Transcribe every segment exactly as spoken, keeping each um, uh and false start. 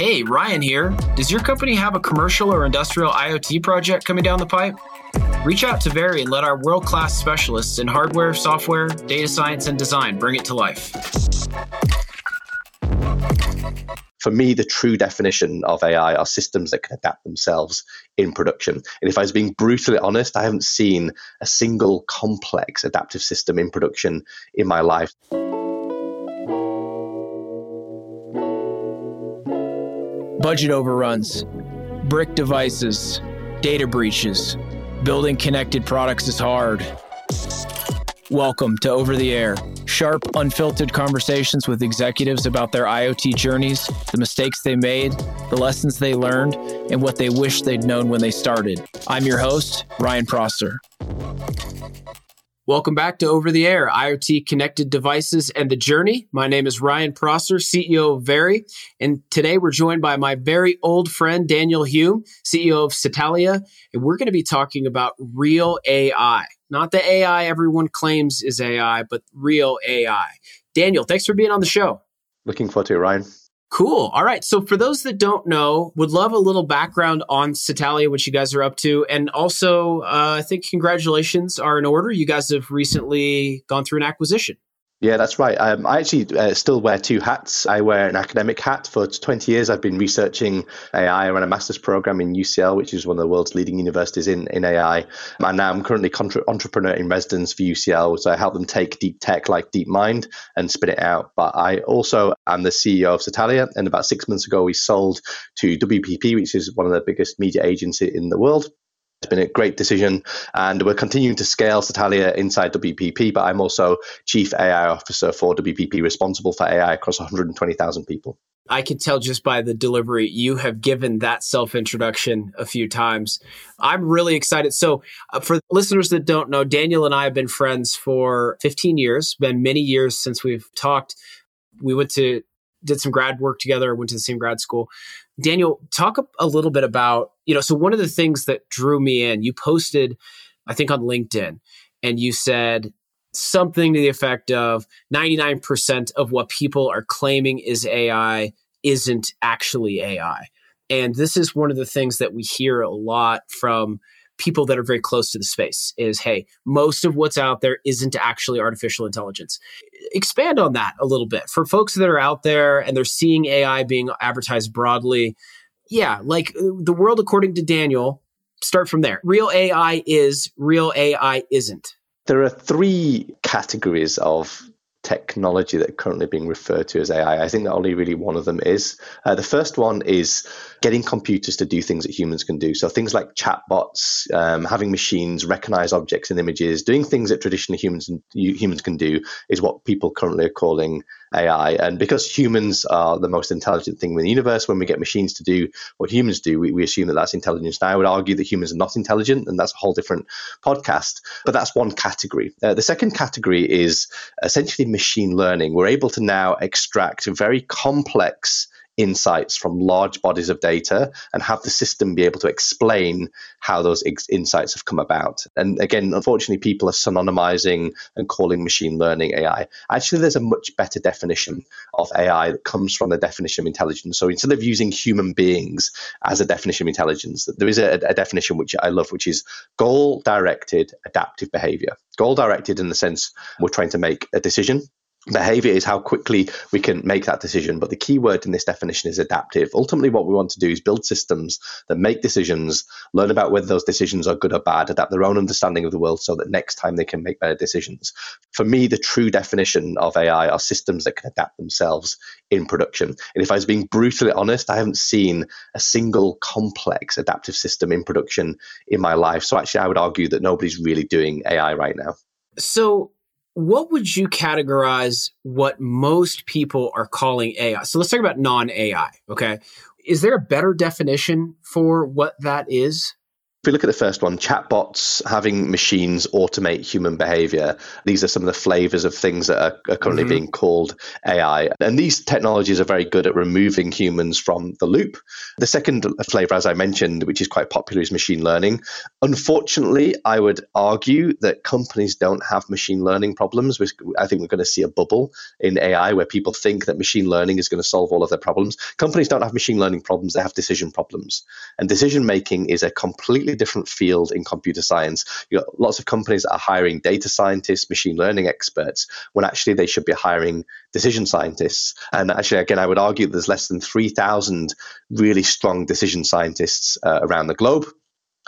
Hey, Ryan here. Does your company have a commercial or industrial IoT project coming down the pipe? Reach out to Vary and let our world-class specialists in hardware, software, data science, and design bring it to life. For me, the true definition of A I are systems that can adapt themselves in production. And if I was being brutally honest, I haven't seen a single complex adaptive system in production in my life. Budget overruns, brick devices, data breaches. Building connected products is hard. Welcome to Over the Air. Sharp, unfiltered conversations with executives about their IoT journeys, the mistakes they made, the lessons they learned, and what they wish they'd known when they started. I'm your host, Ryan Prosser. Welcome back to Over the Air, IoT Connected Devices and the Journey. My name is Ryan Prosser, C E O of Vary, and today we're joined by my very old friend, Daniel Hume, C E O of Satalia, and we're going to be talking about real A I. Not the A I everyone claims is A I, but real A I. Daniel, thanks for being on the show. Looking forward to it, Ryan. Cool. All right. So for those that don't know, would love a little background on Satalia, what you guys are up to. And also, uh, I think congratulations are in order. You guys have recently gone through an acquisition. Yeah, that's right. Um, I actually uh, still wear two hats. I wear an academic hat. For twenty years, I've been researching A I. I ran a master's program in U C L, which is one of the world's leading universities in, in A I. And now I'm currently contra- entrepreneur in residence for U C L. So I help them take deep tech like DeepMind and spin it out. But I also am the C E O of Satalia. And about six months ago, we sold to W P P, which is one of the biggest media agencies in the world. It's been a great decision, and we're continuing to scale Satalia inside W P P, but I'm also Chief A I Officer for W P P, responsible for A I across one hundred twenty thousand people. I can tell just by the delivery, you have given that self-introduction a few times. I'm really excited. So uh, for listeners that don't know, Daniel and I have been friends for fifteen years, been many years since we've talked. We went to, did some grad work together, went to the same grad school. Daniel, talk a little bit about, you know, so one of the things that drew me in, you posted, I think on LinkedIn, and you said something to the effect of ninety-nine percent of what people are claiming is A I isn't actually A I. And this is one of the things that we hear a lot from people that are very close to the space is, hey, most of what's out there isn't actually artificial intelligence. Expand on that a little bit for folks that are out there and they're seeing A I being advertised broadly. Yeah, like the world, according to Daniel, start from there. Real A I is, real A I isn't. There are three categories of technology that are currently being referred to as A I. I think that only really one of them is. Uh, the first one is getting computers to do things that humans can do. So things like chatbots, um, having machines recognize objects and images, doing things that traditionally humans humans can do is what people currently are calling A I. And because humans are the most intelligent thing in the universe, when we get machines to do what humans do, we, we assume that that's intelligence. Now, I would argue that humans are not intelligent, and that's a whole different podcast. But that's one category. Uh, the second category is essentially machine learning. We're able to now extract very complex insights from large bodies of data and have the system be able to explain how those ex- insights have come about. And again, unfortunately, people are synonymizing and calling machine learning A I. Actually, there's a much better definition of A I that comes from the definition of intelligence. So instead of using human beings as a definition of intelligence, there is a, a definition which I love, which is goal-directed adaptive behavior. Goal-directed in the sense we're trying to make a decision. Behavior is how quickly we can make that decision. But the key word in this definition is adaptive. Ultimately, what we want to do is build systems that make decisions, learn about whether those decisions are good or bad, adapt their own understanding of the world so that next time they can make better decisions. For me, the true definition of A I are systems that can adapt themselves in production. And if I was being brutally honest, I haven't seen a single complex adaptive system in production in my life. So actually, I would argue that nobody's really doing A I right now. So what would you categorize what most people are calling A I? So let's talk about non-A I, okay? Is there a better definition for what that is? If we look at the first one, chatbots having machines automate human behavior. These are some of the flavors of things that are, are currently mm-hmm. being called A I. And these technologies are very good at removing humans from the loop. The second flavor, as I mentioned, which is quite popular, is machine learning. Unfortunately, I would argue that companies don't have machine learning problems. I think we're going to see a bubble in A I where people think that machine learning is going to solve all of their problems. Companies don't have machine learning problems. They have decision problems. And decision making is a completely different field in computer science. You got lots of companies that are hiring data scientists, machine learning experts, when actually they should be hiring decision scientists. And actually, again, I would argue there's less than three thousand really strong decision scientists uh, around the globe.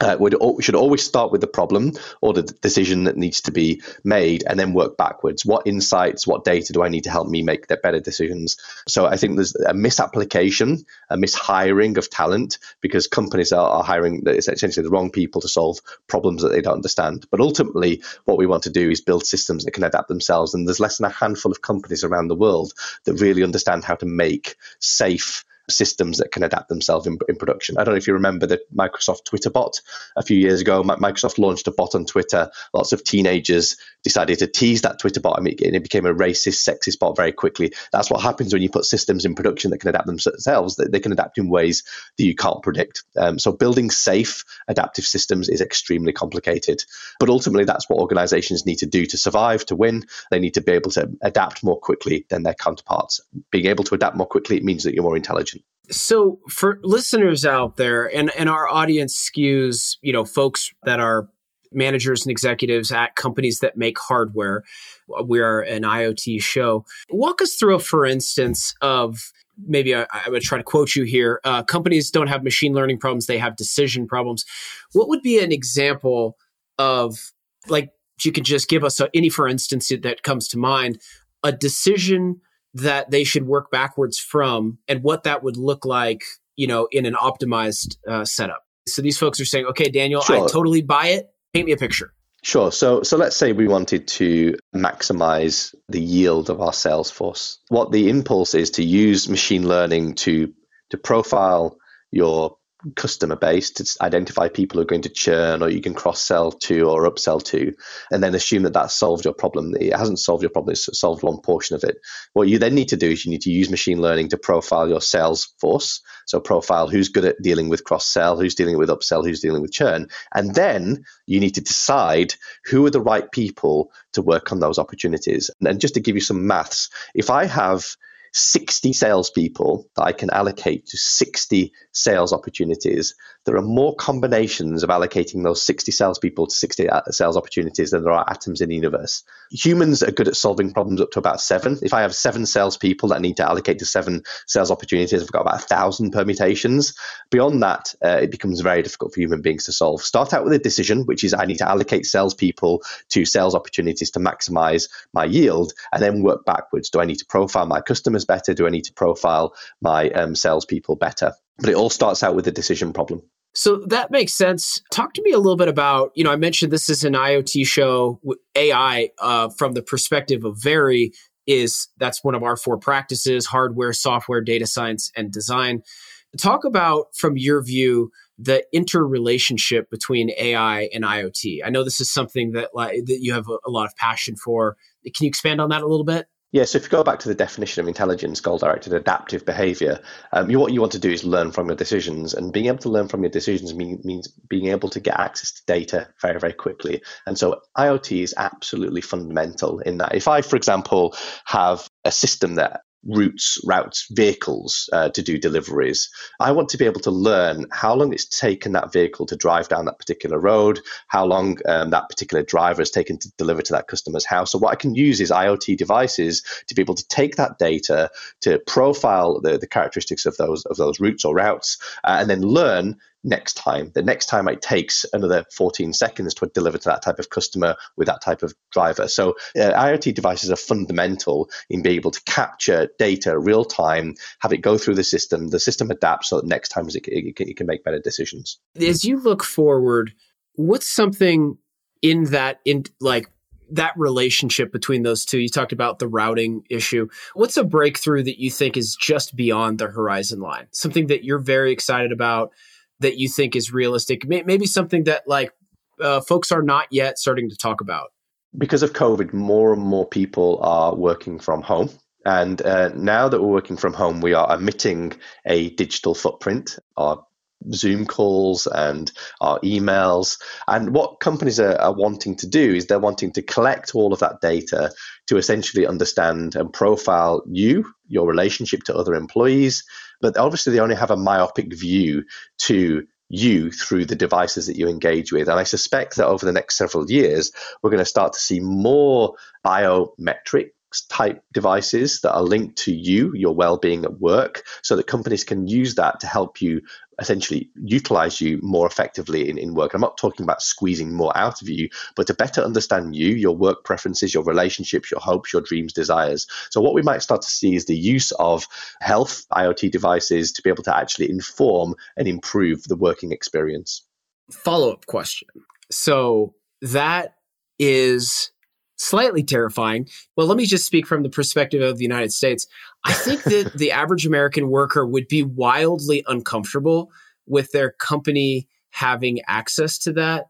Uh, we'd, we should always start with the problem or the decision that needs to be made and then work backwards. What insights, what data do I need to help me make better decisions? So I think there's a misapplication, a mishiring of talent because companies are, are hiring essentially the wrong people to solve problems that they don't understand. But ultimately, what we want to do is build systems that can adapt themselves. And there's less than a handful of companies around the world that really understand how to make safe systems that can adapt themselves in, in production. I don't know if you remember the Microsoft Twitter bot a few years ago. M- Microsoft launched a bot on Twitter. Lots of teenagers decided to tease that Twitter bot, and it, and it became a racist, sexist bot very quickly. That's what happens when you put systems in production that can adapt themselves, that they can adapt in ways that you can't predict. Um, so building safe, adaptive systems is extremely complicated. But ultimately, that's what organizations need to do to survive, to win. They need to be able to adapt more quickly than their counterparts. Being able to adapt more quickly, it means that you're more intelligent. So for listeners out there, and, and our audience skews, you know, folks that are managers and executives at companies that make hardware. We are an IoT show. Walk us through, for instance, of maybe I, I would try to quote you here. Uh, companies don't have machine learning problems. They have decision problems. What would be an example of, like, you could just give us a, any, for instance, that comes to mind, a decision that they should work backwards from and what that would look like, you know, in an optimized uh, setup. So these folks are saying, okay, Daniel, sure. I totally buy it. Paint me a picture. Sure. So so let's say we wanted to maximize the yield of our sales force. What the impulse is to use machine learning to to profile your customer base, to identify people who are going to churn or you can cross-sell to or upsell to, and then assume that that's solved your problem. It hasn't solved your problem, it's solved one portion of it. What you then need to do is you need to use machine learning to profile your sales force. So profile who's good at dealing with cross-sell, who's dealing with upsell, who's dealing with churn. And then you need to decide who are the right people to work on those opportunities. And just to give you some maths, if I have sixty salespeople that I can allocate to sixty sales opportunities, there are more combinations of allocating those sixty salespeople to sixty sales opportunities than there are atoms in the universe. Humans are good at solving problems up to about seven. If I have seven salespeople that I need to allocate to seven sales opportunities, I've got about a thousand permutations. Beyond that, uh, it becomes very difficult for human beings to solve. Start out with a decision, which is I need to allocate salespeople to sales opportunities to maximize my yield, and then work backwards. Do I need to profile my customers better? Do I need to profile my um, salespeople better? But it all starts out with a decision problem. So that makes sense. Talk to me a little bit about, you know, I mentioned this is an IoT show. A I uh, from the perspective of Veri is, that's one of our four practices: hardware, software, data science, and design. Talk about, from your view, the interrelationship between A I and IoT. I know this is something that, like, that you have a, a lot of passion for. Can you expand on that a little bit? Yeah, so if you go back to the definition of intelligence, goal-directed adaptive behavior, um, you, what you want to do is learn from your decisions. And being able to learn from your decisions mean, means being able to get access to data very, very quickly. And so IoT is absolutely fundamental in that. If I, for example, have a system that routes, routes vehicles uh, to do deliveries, I want to be able to learn how long it's taken that vehicle to drive down that particular road, how long um, that particular driver has taken to deliver to that customer's house. So what I can use is IoT devices to be able to take that data, to profile the, the characteristics of those of those routes or routes, uh, and then learn next time. The next time it takes another fourteen seconds to deliver to that type of customer with that type of driver. So uh, IoT devices are fundamental in being able to capture data real time, have it go through the system, the system adapts so that next time it, it, it can make better decisions. As you look forward, what's something in that, in like that relationship between those two? You talked about the routing issue. What's a breakthrough that you think is just beyond the horizon line? Something that you're very excited about that you think is realistic? Maybe something that like uh, folks are not yet starting to talk about. Because of COVID, more and more people are working from home. And uh, now that we're working from home, we are emitting a digital footprint, our Zoom calls and our emails. And what companies are, are wanting to do is they're wanting to collect all of that data to essentially understand and profile you, your relationship to other employees. But obviously, they only have a myopic view to you through the devices that you engage with. And I suspect that over the next several years, we're going to start to see more biometric type devices that are linked to you, your well-being at work, so that companies can use that to help you essentially utilize you more effectively in, in work. I'm not talking about squeezing more out of you, but to better understand you, your work preferences, your relationships, your hopes, your dreams, desires. So what we might start to see is the use of health IoT devices to be able to actually inform and improve the working experience. Follow-up question. So that is slightly terrifying. Well, let me just speak from the perspective of the United States. I think that the average American worker would be wildly uncomfortable with their company having access to that.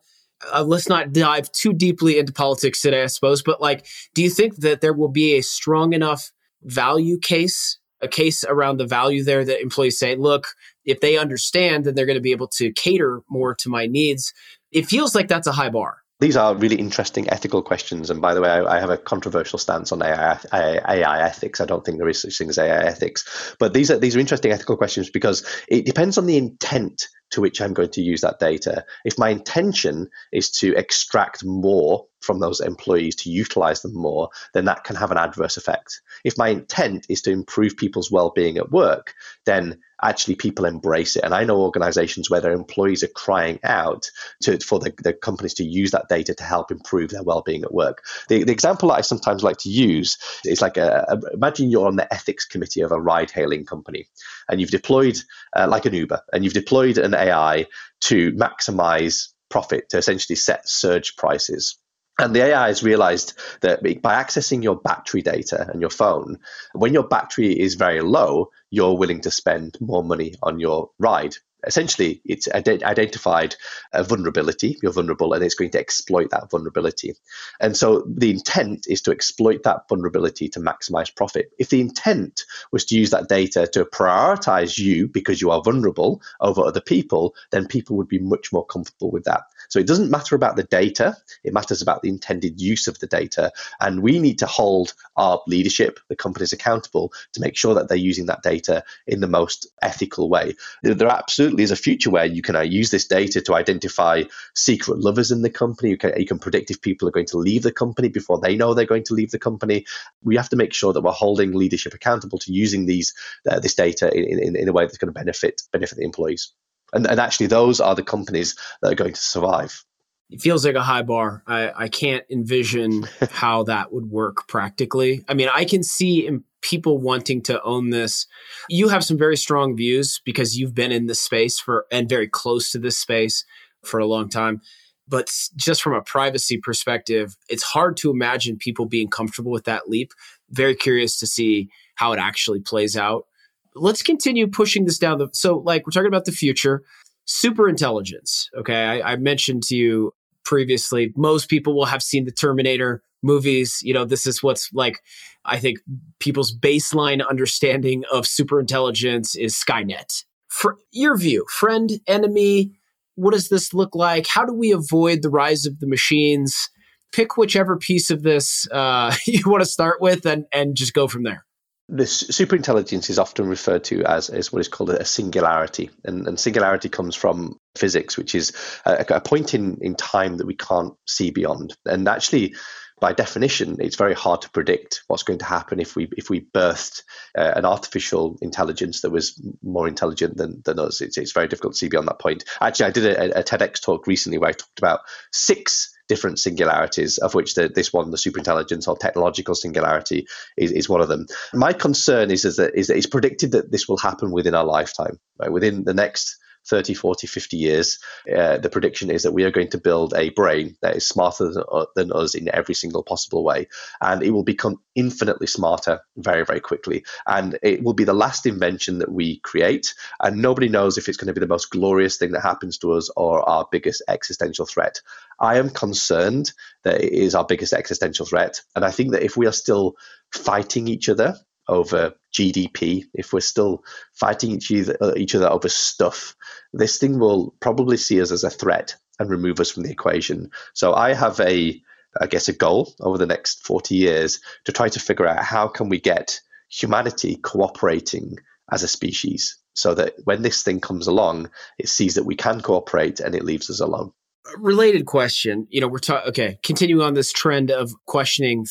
Uh, let's not dive too deeply into politics today, I suppose. But like, do you think that there will be a strong enough value case, a case around the value there that employees say, look, if they understand, then they're going to be able to cater more to my needs? It feels like that's a high bar. These are really interesting ethical questions. And by the way, I, I have a controversial stance on A I, A I ethics. I don't think there is such thing as A I ethics. But these are these are interesting ethical questions because it depends on the intent to which I'm going to use that data. If my intention is to extract more from those employees, to utilize them more, then that can have an adverse effect. If my intent is to improve people's well-being at work, then actually people embrace it. And I know organizations where their employees are crying out to, for the, the companies to use that data to help improve their well-being at work. The, the example that I sometimes like to use is like, a, a, imagine you're on the ethics committee of a ride-hailing company, and you've deployed, uh, like an Uber, and you've deployed an A I to maximize profit, to essentially set surge prices. And the A I has realized that by accessing your battery data and your phone, when your battery is very low, you're willing to spend more money on your ride. Essentially, it's ident- identified a vulnerability. You're vulnerable, and it's going to exploit that vulnerability. And so the intent is to exploit that vulnerability to maximize profit. If the intent was to use that data to prioritize you because you are vulnerable over other people, then people would be much more comfortable with that. So it doesn't matter about the data. It matters about the intended use of the data. And we need to hold our leadership, the companies, accountable to make sure that they're using that data in the most ethical way. There are absolutely is a future where you can uh, use this data to identify secret lovers in the company. You can, you can predict if people are going to leave the company before they know they're going to leave the company. We have to make sure that we're holding leadership accountable to using these uh, this data in, in, in a way that's going to benefit benefit the employees. And, and actually, those are the companies that are going to survive. It feels like a high bar. I, I can't envision how that would work practically. I mean, I can see imp- people wanting to own this. You have some very strong views because you've been in this space for and very close to this space for a long time. But just from a privacy perspective, it's hard to imagine people being comfortable with that leap. Very curious to see how it actually plays out. Let's continue pushing this down. The, so like we're talking about the future, super intelligence. Okay. I, I mentioned to you previously, most people will have seen the Terminator movies. You know, this is what's like, I think people's baseline understanding of superintelligence is Skynet. For your view, friend, enemy, what does this look like? How do we avoid the rise of the machines? Pick whichever piece of this uh, you want to start with and, and just go from there. This superintelligence is often referred to as, as what is called a singularity. And, and singularity comes from physics, which is a, a point in, in time that we can't see beyond. And actually, by definition, it's very hard to predict what's going to happen if we if we birthed uh, an artificial intelligence that was more intelligent than, than us. It's, it's very difficult to see beyond that point. Actually, I did a, a TEDx talk recently where I talked about six different singularities, of which the, this one, the superintelligence or technological singularity, is, is one of them. My concern is, is, that, is that it's predicted that this will happen within our lifetime, right? Within the next thirty, forty, fifty years, uh, the prediction is that we are going to build a brain that is smarter than, uh, than us in every single possible way. And it will become infinitely smarter very, very quickly. And it will be the last invention that we create. And nobody knows if it's going to be the most glorious thing that happens to us or our biggest existential threat. I am concerned that it is our biggest existential threat. And I think that if we are still fighting each other over G D P, if we're still fighting each other, each other over stuff, this thing will probably see us as a threat and remove us from the equation. So I have a, I guess, a goal over the next forty years to try to figure out how can we get humanity cooperating as a species so that when this thing comes along, it sees that we can cooperate and it leaves us alone. Related question, you know, we're talking, okay, continuing on this trend of questioning,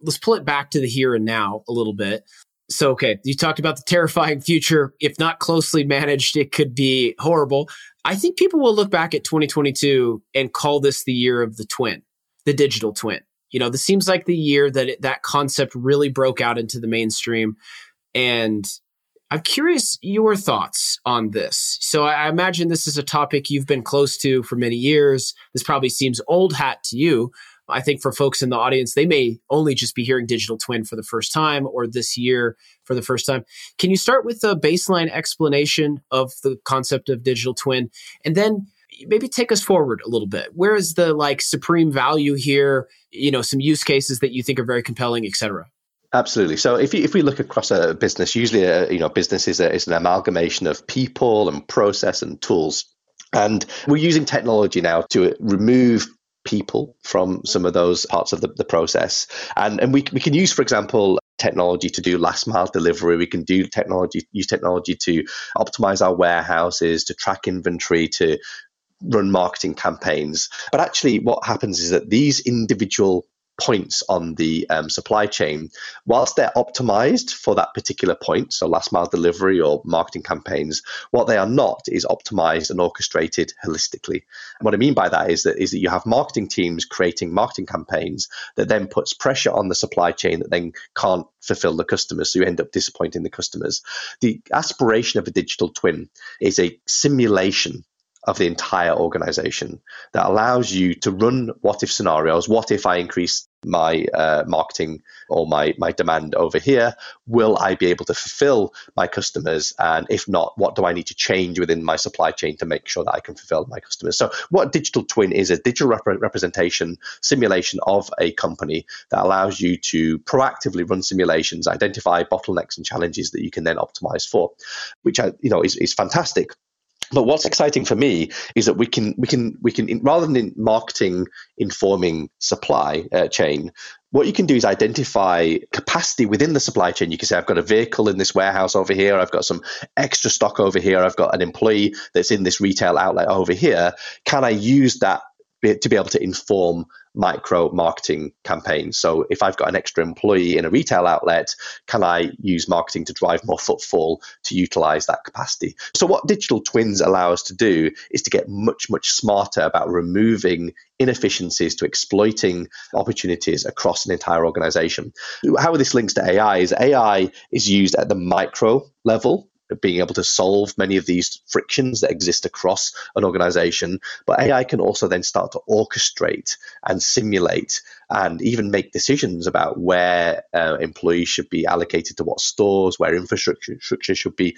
let's pull it back to the here and now a little bit. So, okay, you talked about the terrifying future. If not closely managed, it could be horrible. I think people will look back at twenty twenty-two and call this the year of the twin, the digital twin. You know, this seems like the year that it, that concept really broke out into the mainstream. And I'm curious your thoughts on this. So I imagine this is a topic you've been close to for many years. This probably seems old hat to you. I think for folks in the audience, they may only just be hearing digital twin for the first time or this year for the first time. Can you start with a baseline explanation of the concept of digital twin? And then maybe take us forward a little bit. Where is the like supreme value here? You know, some use cases that you think are very compelling, et cetera. Absolutely. So if, you, if we look across a business, usually a, you know, business is, a, is an amalgamation of people and process and tools. And we're using technology now to remove people from some of those parts of the, the process. And and we we can use, for example, technology to do last mile delivery. We can do technology, use technology to optimize our warehouses, to track inventory, to run marketing campaigns. But actually what happens is that these individual points on the um, supply chain, whilst they're optimized for that particular point, so last mile delivery or marketing campaigns, what they are not is optimized and orchestrated holistically. And what I mean by that is that is that you have marketing teams creating marketing campaigns that then puts pressure on the supply chain that then can't fulfill the customers. So you end up disappointing the customers. The aspiration of a digital twin is a simulation of the entire organization that allows you to run what if scenarios. What if I increase my uh, marketing or my, my demand over here? Will I be able to fulfill my customers? And if not, what do I need to change within my supply chain to make sure that I can fulfill my customers? So what digital twin is a digital rep- representation simulation of a company that allows you to proactively run simulations, identify bottlenecks and challenges that you can then optimize for, which I, you know is, is fantastic. But what's exciting for me is that we can we can we can rather than in marketing informing supply uh, chain, what you can do is identify capacity within the supply chain. You can say, I've got a vehicle in this warehouse over here. I've got some extra stock over here. I've got an employee that's in this retail outlet over here. Can I use that to be able to inform micro marketing campaigns? So if I've got an extra employee in a retail outlet, can I use marketing to drive more footfall to utilize that capacity? So what digital twins allow us to do is to get much, much smarter about removing inefficiencies to exploiting opportunities across an entire organization. How this links to A I is A I is used at the micro level, being able to solve many of these frictions that exist across an organization. But A I can also then start to orchestrate and simulate and even make decisions about where uh, employees should be allocated to what stores, where infrastructure should be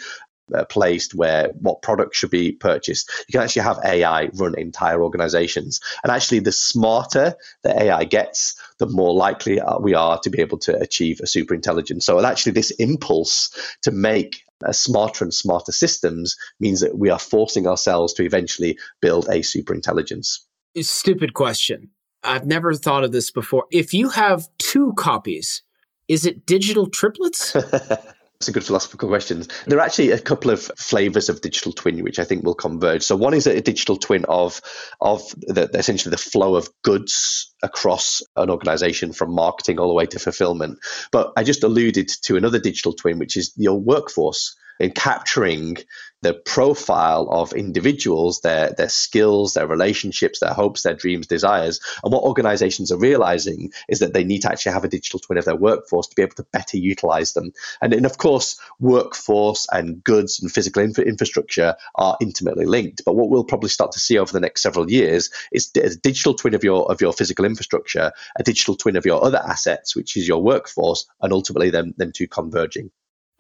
Uh, placed, where what product should be purchased. You can actually have A I run entire organizations. And actually, the smarter the A I gets, the more likely we are to be able to achieve a super intelligence. So actually, this impulse to make uh, smarter and smarter systems means that we are forcing ourselves to eventually build a super intelligence. It's a stupid question. I've never thought of this before. If you have two copies, is it digital triplets? It's a good philosophical question. There are actually a couple of flavors of digital twin, which I think will converge. So one is a digital twin of of the, essentially the flow of goods across an organization from marketing all the way to fulfillment. But I just alluded to another digital twin, which is your workforce. in capturing the profile of individuals, their their skills, their relationships, their hopes, their dreams, desires. And what organizations are realizing is that they need to actually have a digital twin of their workforce to be able to better utilize them. And then, of course, workforce and goods and physical infra- infrastructure are intimately linked. But what we'll probably start to see over the next several years is a digital twin of your of your physical infrastructure, a digital twin of your other assets, which is your workforce, and ultimately them, them two converging.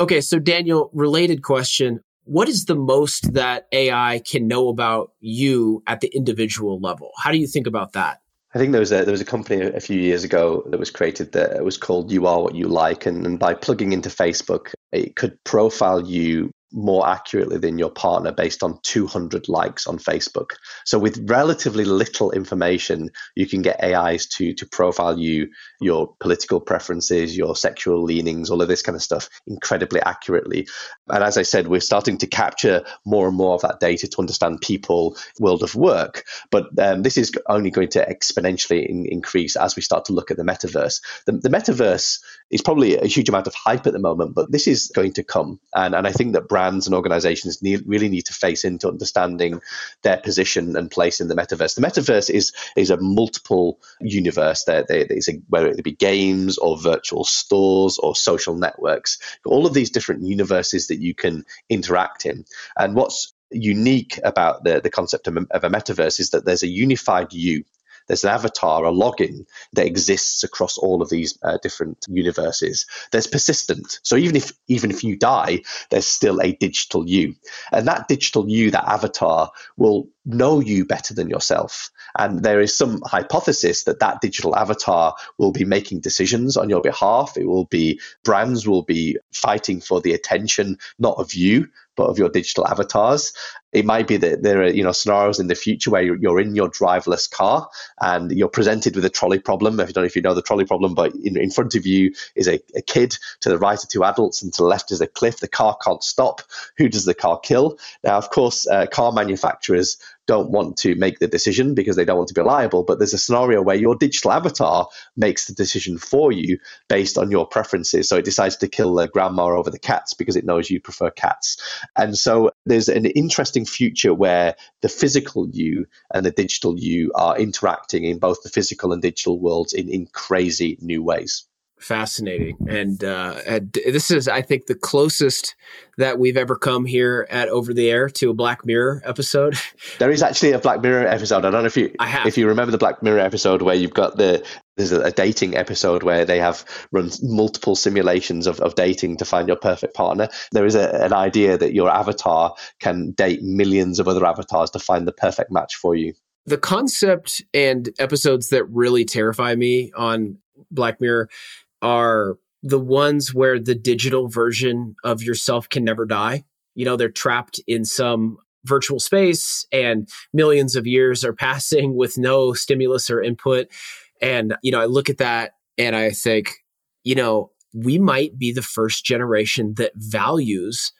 Okay, so Daniel, related question. What is the most that A I can know about you at the individual level? How do you think about that? I think there was a, there was a company a few years ago that was created that was called You Are What You Like. And, and by plugging into Facebook, it could profile you more accurately than your partner based on two hundred likes on Facebook. So with relatively little information, you can get A Is to to profile you, your political preferences, your sexual leanings, all of this kind of stuff incredibly accurately. And as I said, we're starting to capture more and more of that data to understand people, world of work. But um, this is only going to exponentially in, increase as we start to look at the metaverse. The, the metaverse is probably a huge amount of hype at the moment, but this is going to come. And, and I think that brands and organizations need, really need to face into understanding their position and place in the metaverse. The metaverse is is a multiple universe. There, there is a, whether it be games or virtual stores or social networks, all of these different universes that you can interact in. And what's unique about the, the concept of, of a metaverse is that there's a unified you. There's an avatar, a login that exists across all of these uh, different universes. There's persistent. So even if even if you die, there's still a digital you. And that digital you, that avatar, will know you better than yourself. And there is some hypothesis that that digital avatar will be making decisions on your behalf. It will be, brands will be fighting for the attention, not of you, but of your digital avatars. It might be that there are, you know, scenarios in the future where you're, you're in your driverless car and you're presented with a trolley problem. I don't know if you know the trolley problem, but in, in front of you is a, a kid, to the right are two adults, and to the left is a cliff. The car can't stop. Who does the car kill? Now, of course, uh, car manufacturers don't want to make the decision because they don't want to be liable, but there's a scenario where your digital avatar makes the decision for you based on your preferences. So it decides to kill the grandma over the cats because it knows you prefer cats. And so there's an interesting future where the physical you and the digital you are interacting in both the physical and digital worlds in, in crazy new ways. Fascinating. And, uh, and this is, I think, the closest that we've ever come here at Over the Air to a Black Mirror episode. There is actually a Black Mirror episode. I don't know if you, I have. if you remember the Black Mirror episode where you've got the, there's a dating episode where they have run multiple simulations of, of dating to find your perfect partner. There is a, an idea that your avatar can date millions of other avatars to find the perfect match for you. The concept and episodes that really terrify me on Black Mirror are the ones where the digital version of yourself can never die. You know, they're trapped in some virtual space and millions of years are passing with no stimulus or input. And, you know, I look at that and I think, you know, we might be the first generation that values,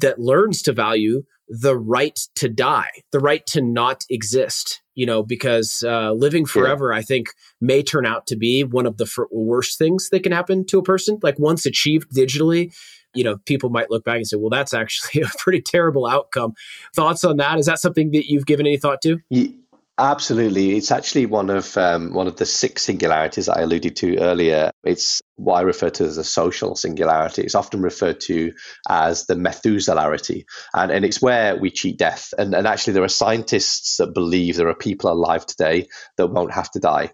that learns to value the right to die, the right to not exist, you know, because uh, living forever, yeah. I think, may turn out to be one of the f- worst things that can happen to a person. Like once achieved digitally, you know, people might look back and say, well, that's actually a pretty terrible outcome. Thoughts on that? Is that something that you've given any thought to? Yeah. Absolutely. It's actually one of um, one of the six singularities that I alluded to earlier. It's what I refer to as a social singularity. It's often referred to as the Methuselarity. And, and it's where we cheat death. And, and actually, there are scientists that believe there are people alive today that won't have to die.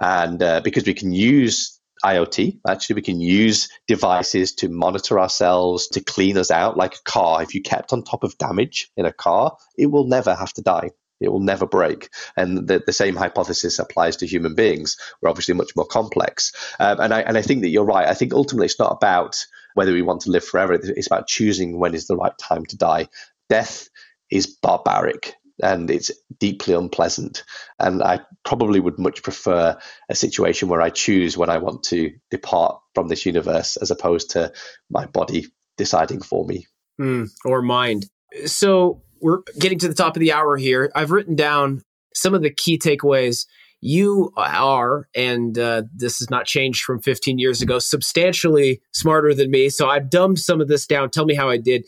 And uh, because we can use I O T. Actually, we can use devices to monitor ourselves, to clean us out like a car. If you kept on top of damage in a car, it will never have to die. It will never break. And the, the same hypothesis applies to human beings. We're obviously much more complex. Um, and I and I think that you're right. I think ultimately it's not about whether we want to live forever. It's about choosing when is the right time to die. Death is barbaric and it's deeply unpleasant. And I probably would much prefer a situation where I choose when I want to depart from this universe as opposed to my body deciding for me. Mm, or mind. So we're getting to the top of the hour here. I've written down some of the key takeaways. You are, and uh, this has not changed from fifteen years ago, substantially smarter than me. So I've dumbed some of this down. Tell me how I did.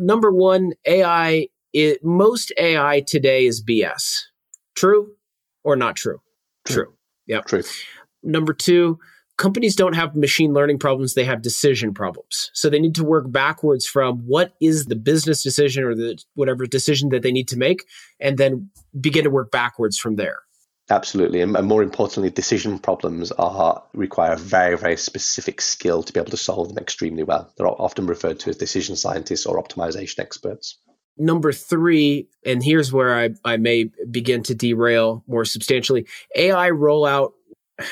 number one, A I, it, most A I today is B S. True or not true? True. Yeah. True. Number two, companies don't have machine learning problems. They have decision problems. So they need to work backwards from what is the business decision or the whatever decision that they need to make, and then begin to work backwards from there. Absolutely. And more importantly, decision problems are require a very, very specific skill to be able to solve them extremely well. They're often referred to as decision scientists or optimization experts. Number three, and here's where I, I may begin to derail more substantially, A I rollout,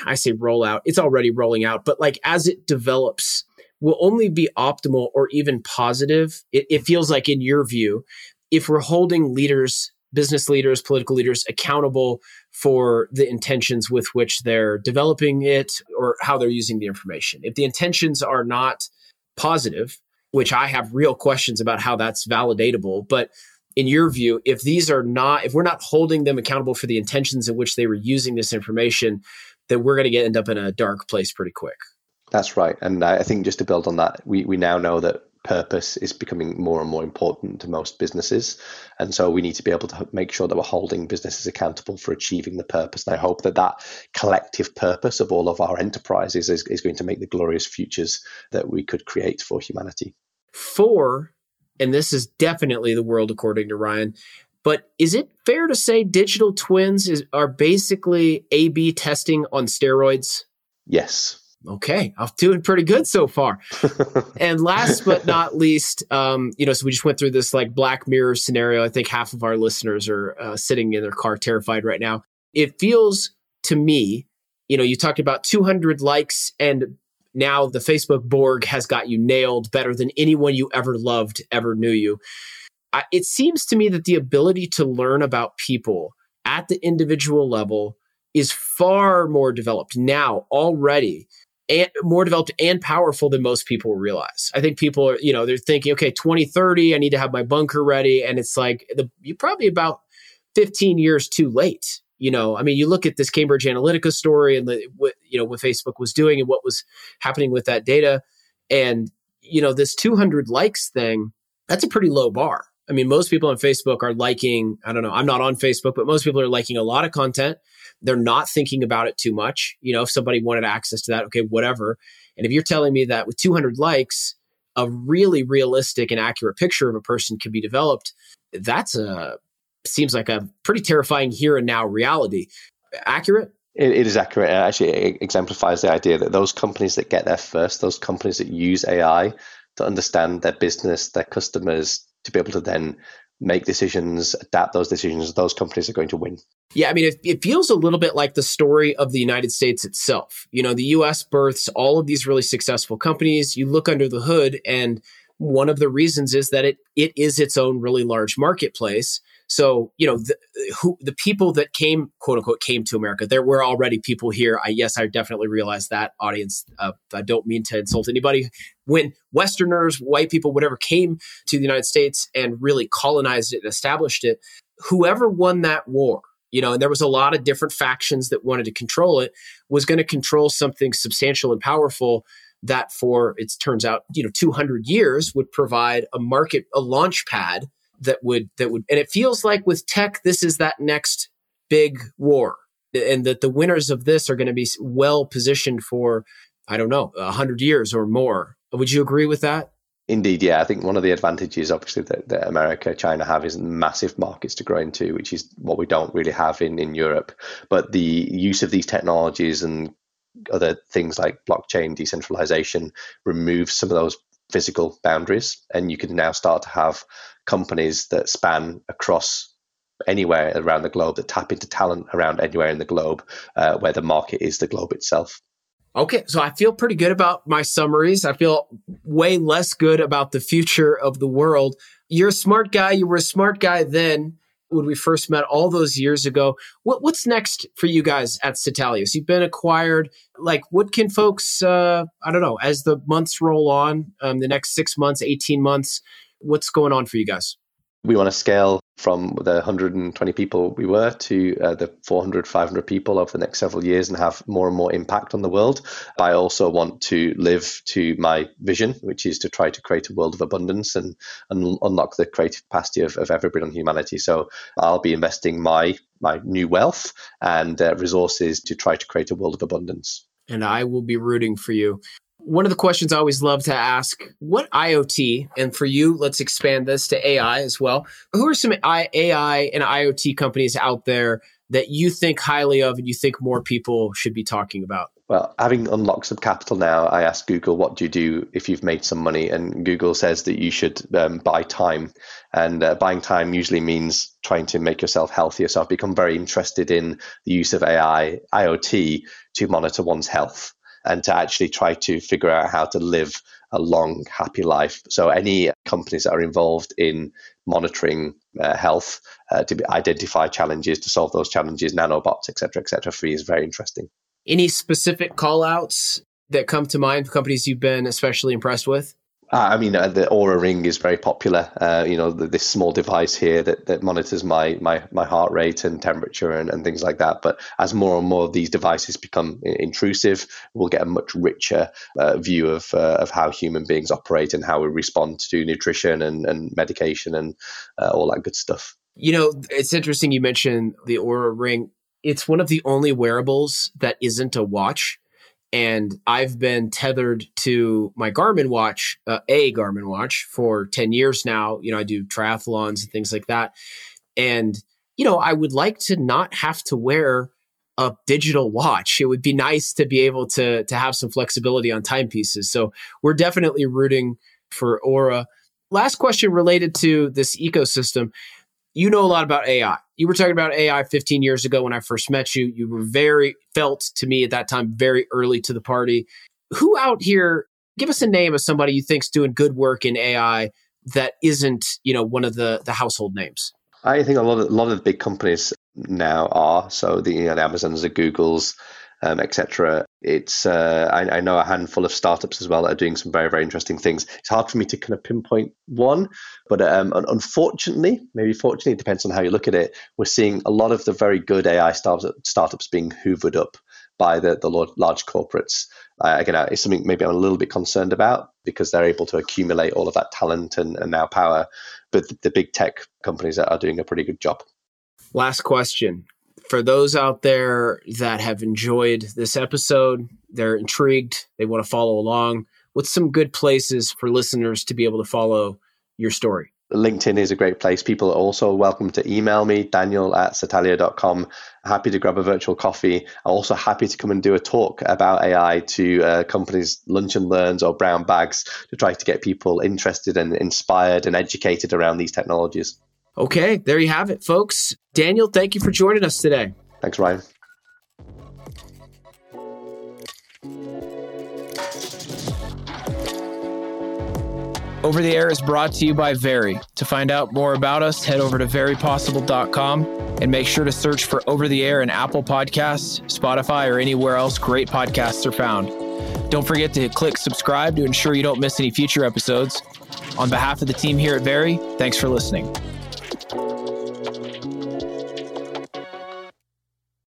I say rollout, it's already rolling out, but like as it develops, will only be optimal or even positive. It, it feels like in your view, if we're holding leaders, business leaders, political leaders accountable for the intentions with which they're developing it or how they're using the information. If the intentions are not positive, which I have real questions about how that's validatable, but in your view, if these are not, if we're not holding them accountable for the intentions in which they were using this information, then we're going to get end up in a dark place pretty quick. That's right. And I think just to build on that, we, we now know that purpose is becoming more and more important to most businesses. And so we need to be able to make sure that we're holding businesses accountable for achieving the purpose. And I hope that that collective purpose of all of our enterprises is, is going to make the glorious futures that we could create for humanity. Four, and this is definitely the world according to Ryan, but is it fair to say digital twins is, are basically A B testing on steroids? Yes. Okay, I'm doing pretty good so far. And last but not least, um, you know, so we just went through this like Black Mirror scenario. I think half of our listeners are uh, sitting in their car terrified right now. It feels to me, you know, you talked about two hundred likes and now the Facebook Borg has got you nailed better than anyone you ever loved ever knew you. I, it seems to me that the ability to learn about people at the individual level is far more developed now already and more developed and powerful than most people realize. I think people are, you know, they're thinking, okay, twenty thirty, I need to have my bunker ready. And it's like, the, you're probably about fifteen years too late. You know, I mean, you look at this Cambridge Analytica story and the, what, you know, what Facebook was doing and what was happening with that data. And, you know, this two hundred likes thing, that's a pretty low bar. I mean, most people on Facebook are liking, I don't know, I'm not on Facebook, but most people are liking a lot of content. They're not thinking about it too much. You know, if somebody wanted access to that, okay, whatever. And if you're telling me that with two hundred likes, a really realistic and accurate picture of a person can be developed, that's a, seems like a pretty terrifying here and now reality. Accurate? It, it is accurate. And actually, it exemplifies the idea that those companies that get there first, those companies that use A I to understand their business, their customers, to be able to then make decisions, adapt those decisions, those companies are going to win. Yeah, I mean, it, it feels a little bit like the story of the United States itself. You know, the U S births all of these really successful companies. You look under the hood, and one of the reasons is that it it is its own really large marketplace. So, you know, the, who, the people that came, quote unquote, came to America, there were already people here. I yes, I definitely realize that audience. Uh, I don't mean to insult anybody. When Westerners, white people, whatever, came to the United States and really colonized it and established it, whoever won that war, you know, and there was a lot of different factions that wanted to control it, was going to control something substantial and powerful that for, it turns out, you know, two hundred years would provide a market, a launch pad that would, that would, and it feels like with tech, this is that next big war, and that the winners of this are going to be well positioned for, I don't know, a hundred years or more. Would you agree with that? Indeed, yeah. I think one of the advantages, obviously, that, that America, China have is massive markets to grow into, which is what we don't really have in, in Europe. But the use of these technologies and other things like blockchain, decentralization, removes some of those physical boundaries, and you can now start to have companies that span across anywhere around the globe, that tap into talent around anywhere in the globe, uh, where the market is the globe itself. Okay, so I feel pretty good about my summaries. I feel way less good about the future of the world. You're a smart guy. You were a smart guy then when we first met all those years ago. What, what's next for you guys at Satalia? So you've been acquired. Like, what can folks, uh, I don't know, as the months roll on, um, the next six months, eighteen months, what's going on for you guys? We want to scale from the one hundred twenty people we were to uh, the four hundred, five hundred people over the next several years and have more and more impact on the world. I also want to live to my vision, which is to try to create a world of abundance and, and unlock the creative capacity of, of everybody on humanity. So I'll be investing my, my new wealth and uh, resources to try to create a world of abundance. And I will be rooting for you. One of the questions I always love to ask, what I O T, and for you, let's expand this to A I as well. Who are some A I and I O T companies out there that you think highly of and you think more people should be talking about? Well, having unlocked some capital now, I asked Google, what do you do if you've made some money? And Google says that you should um, buy time. And uh, buying time usually means trying to make yourself healthier. So I've become very interested in the use of A I, I O T, to monitor one's health and to actually try to figure out how to live a long, happy life. So any companies that are involved in monitoring uh, health uh, to identify challenges, to solve those challenges, nanobots, et cetera, et cetera, for me is very interesting. Any specific call-outs that come to mind, companies you've been especially impressed with? Uh, I mean, uh, the Oura Ring is very popular. Uh, you know, the, this small device here that, that monitors my, my my heart rate and temperature and, and things like that. But as more and more of these devices become intrusive, we'll get a much richer uh, view of uh, of how human beings operate and how we respond to nutrition and, and medication and uh, all that good stuff. You know, it's interesting you mentioned the Oura Ring. It's one of the only wearables that isn't a watch. And I've been tethered to my Garmin watch, uh, a Garmin watch, for ten years now. You know, I do triathlons and things like that. And, you know, I would like to not have to wear a digital watch. It would be nice to be able to, to have some flexibility on timepieces. So we're definitely rooting for Oura. Last question related to this ecosystem. You know a lot about A I. You were talking about A I fifteen years ago when I first met you. You were very, felt to me at that time, very early to the party. Who out here, give us a name of somebody you think's doing good work in A I that isn't, you know, one of the, the household names? I think a lot of, a lot of big companies now are. So the, you know, the Amazons, the Googles, um, et cetera. It's, uh, I, I know a handful of startups as well that are doing some very, very interesting things. It's hard for me to kind of pinpoint one, but um, unfortunately, maybe fortunately, it depends on how you look at it, we're seeing a lot of the very good A I start- startups being hoovered up by the, the large corporates. Uh, again, it's something maybe I'm a little bit concerned about because they're able to accumulate all of that talent and, and now power, but the, the big tech companies are doing a pretty good job. Last question. For those out there that have enjoyed this episode, they're intrigued, they want to follow along, what's some good places for listeners to be able to follow your story? LinkedIn is a great place. People are also welcome to email me, daniel at satalia dot com. Happy to grab a virtual coffee. I'm also happy to come and do a talk about A I to uh, companies, lunch and learns or brown bags to try to get people interested and inspired and educated around these technologies. Okay, there you have it, folks. Daniel, thank you for joining us today. Thanks, Ryan. Over the Air is brought to you by Very. To find out more about us, head over to very possible dot com and make sure to search for Over the Air in Apple Podcasts, Spotify, or anywhere else great podcasts are found. Don't forget to click subscribe to ensure you don't miss any future episodes. On behalf of the team here at Very, thanks for listening.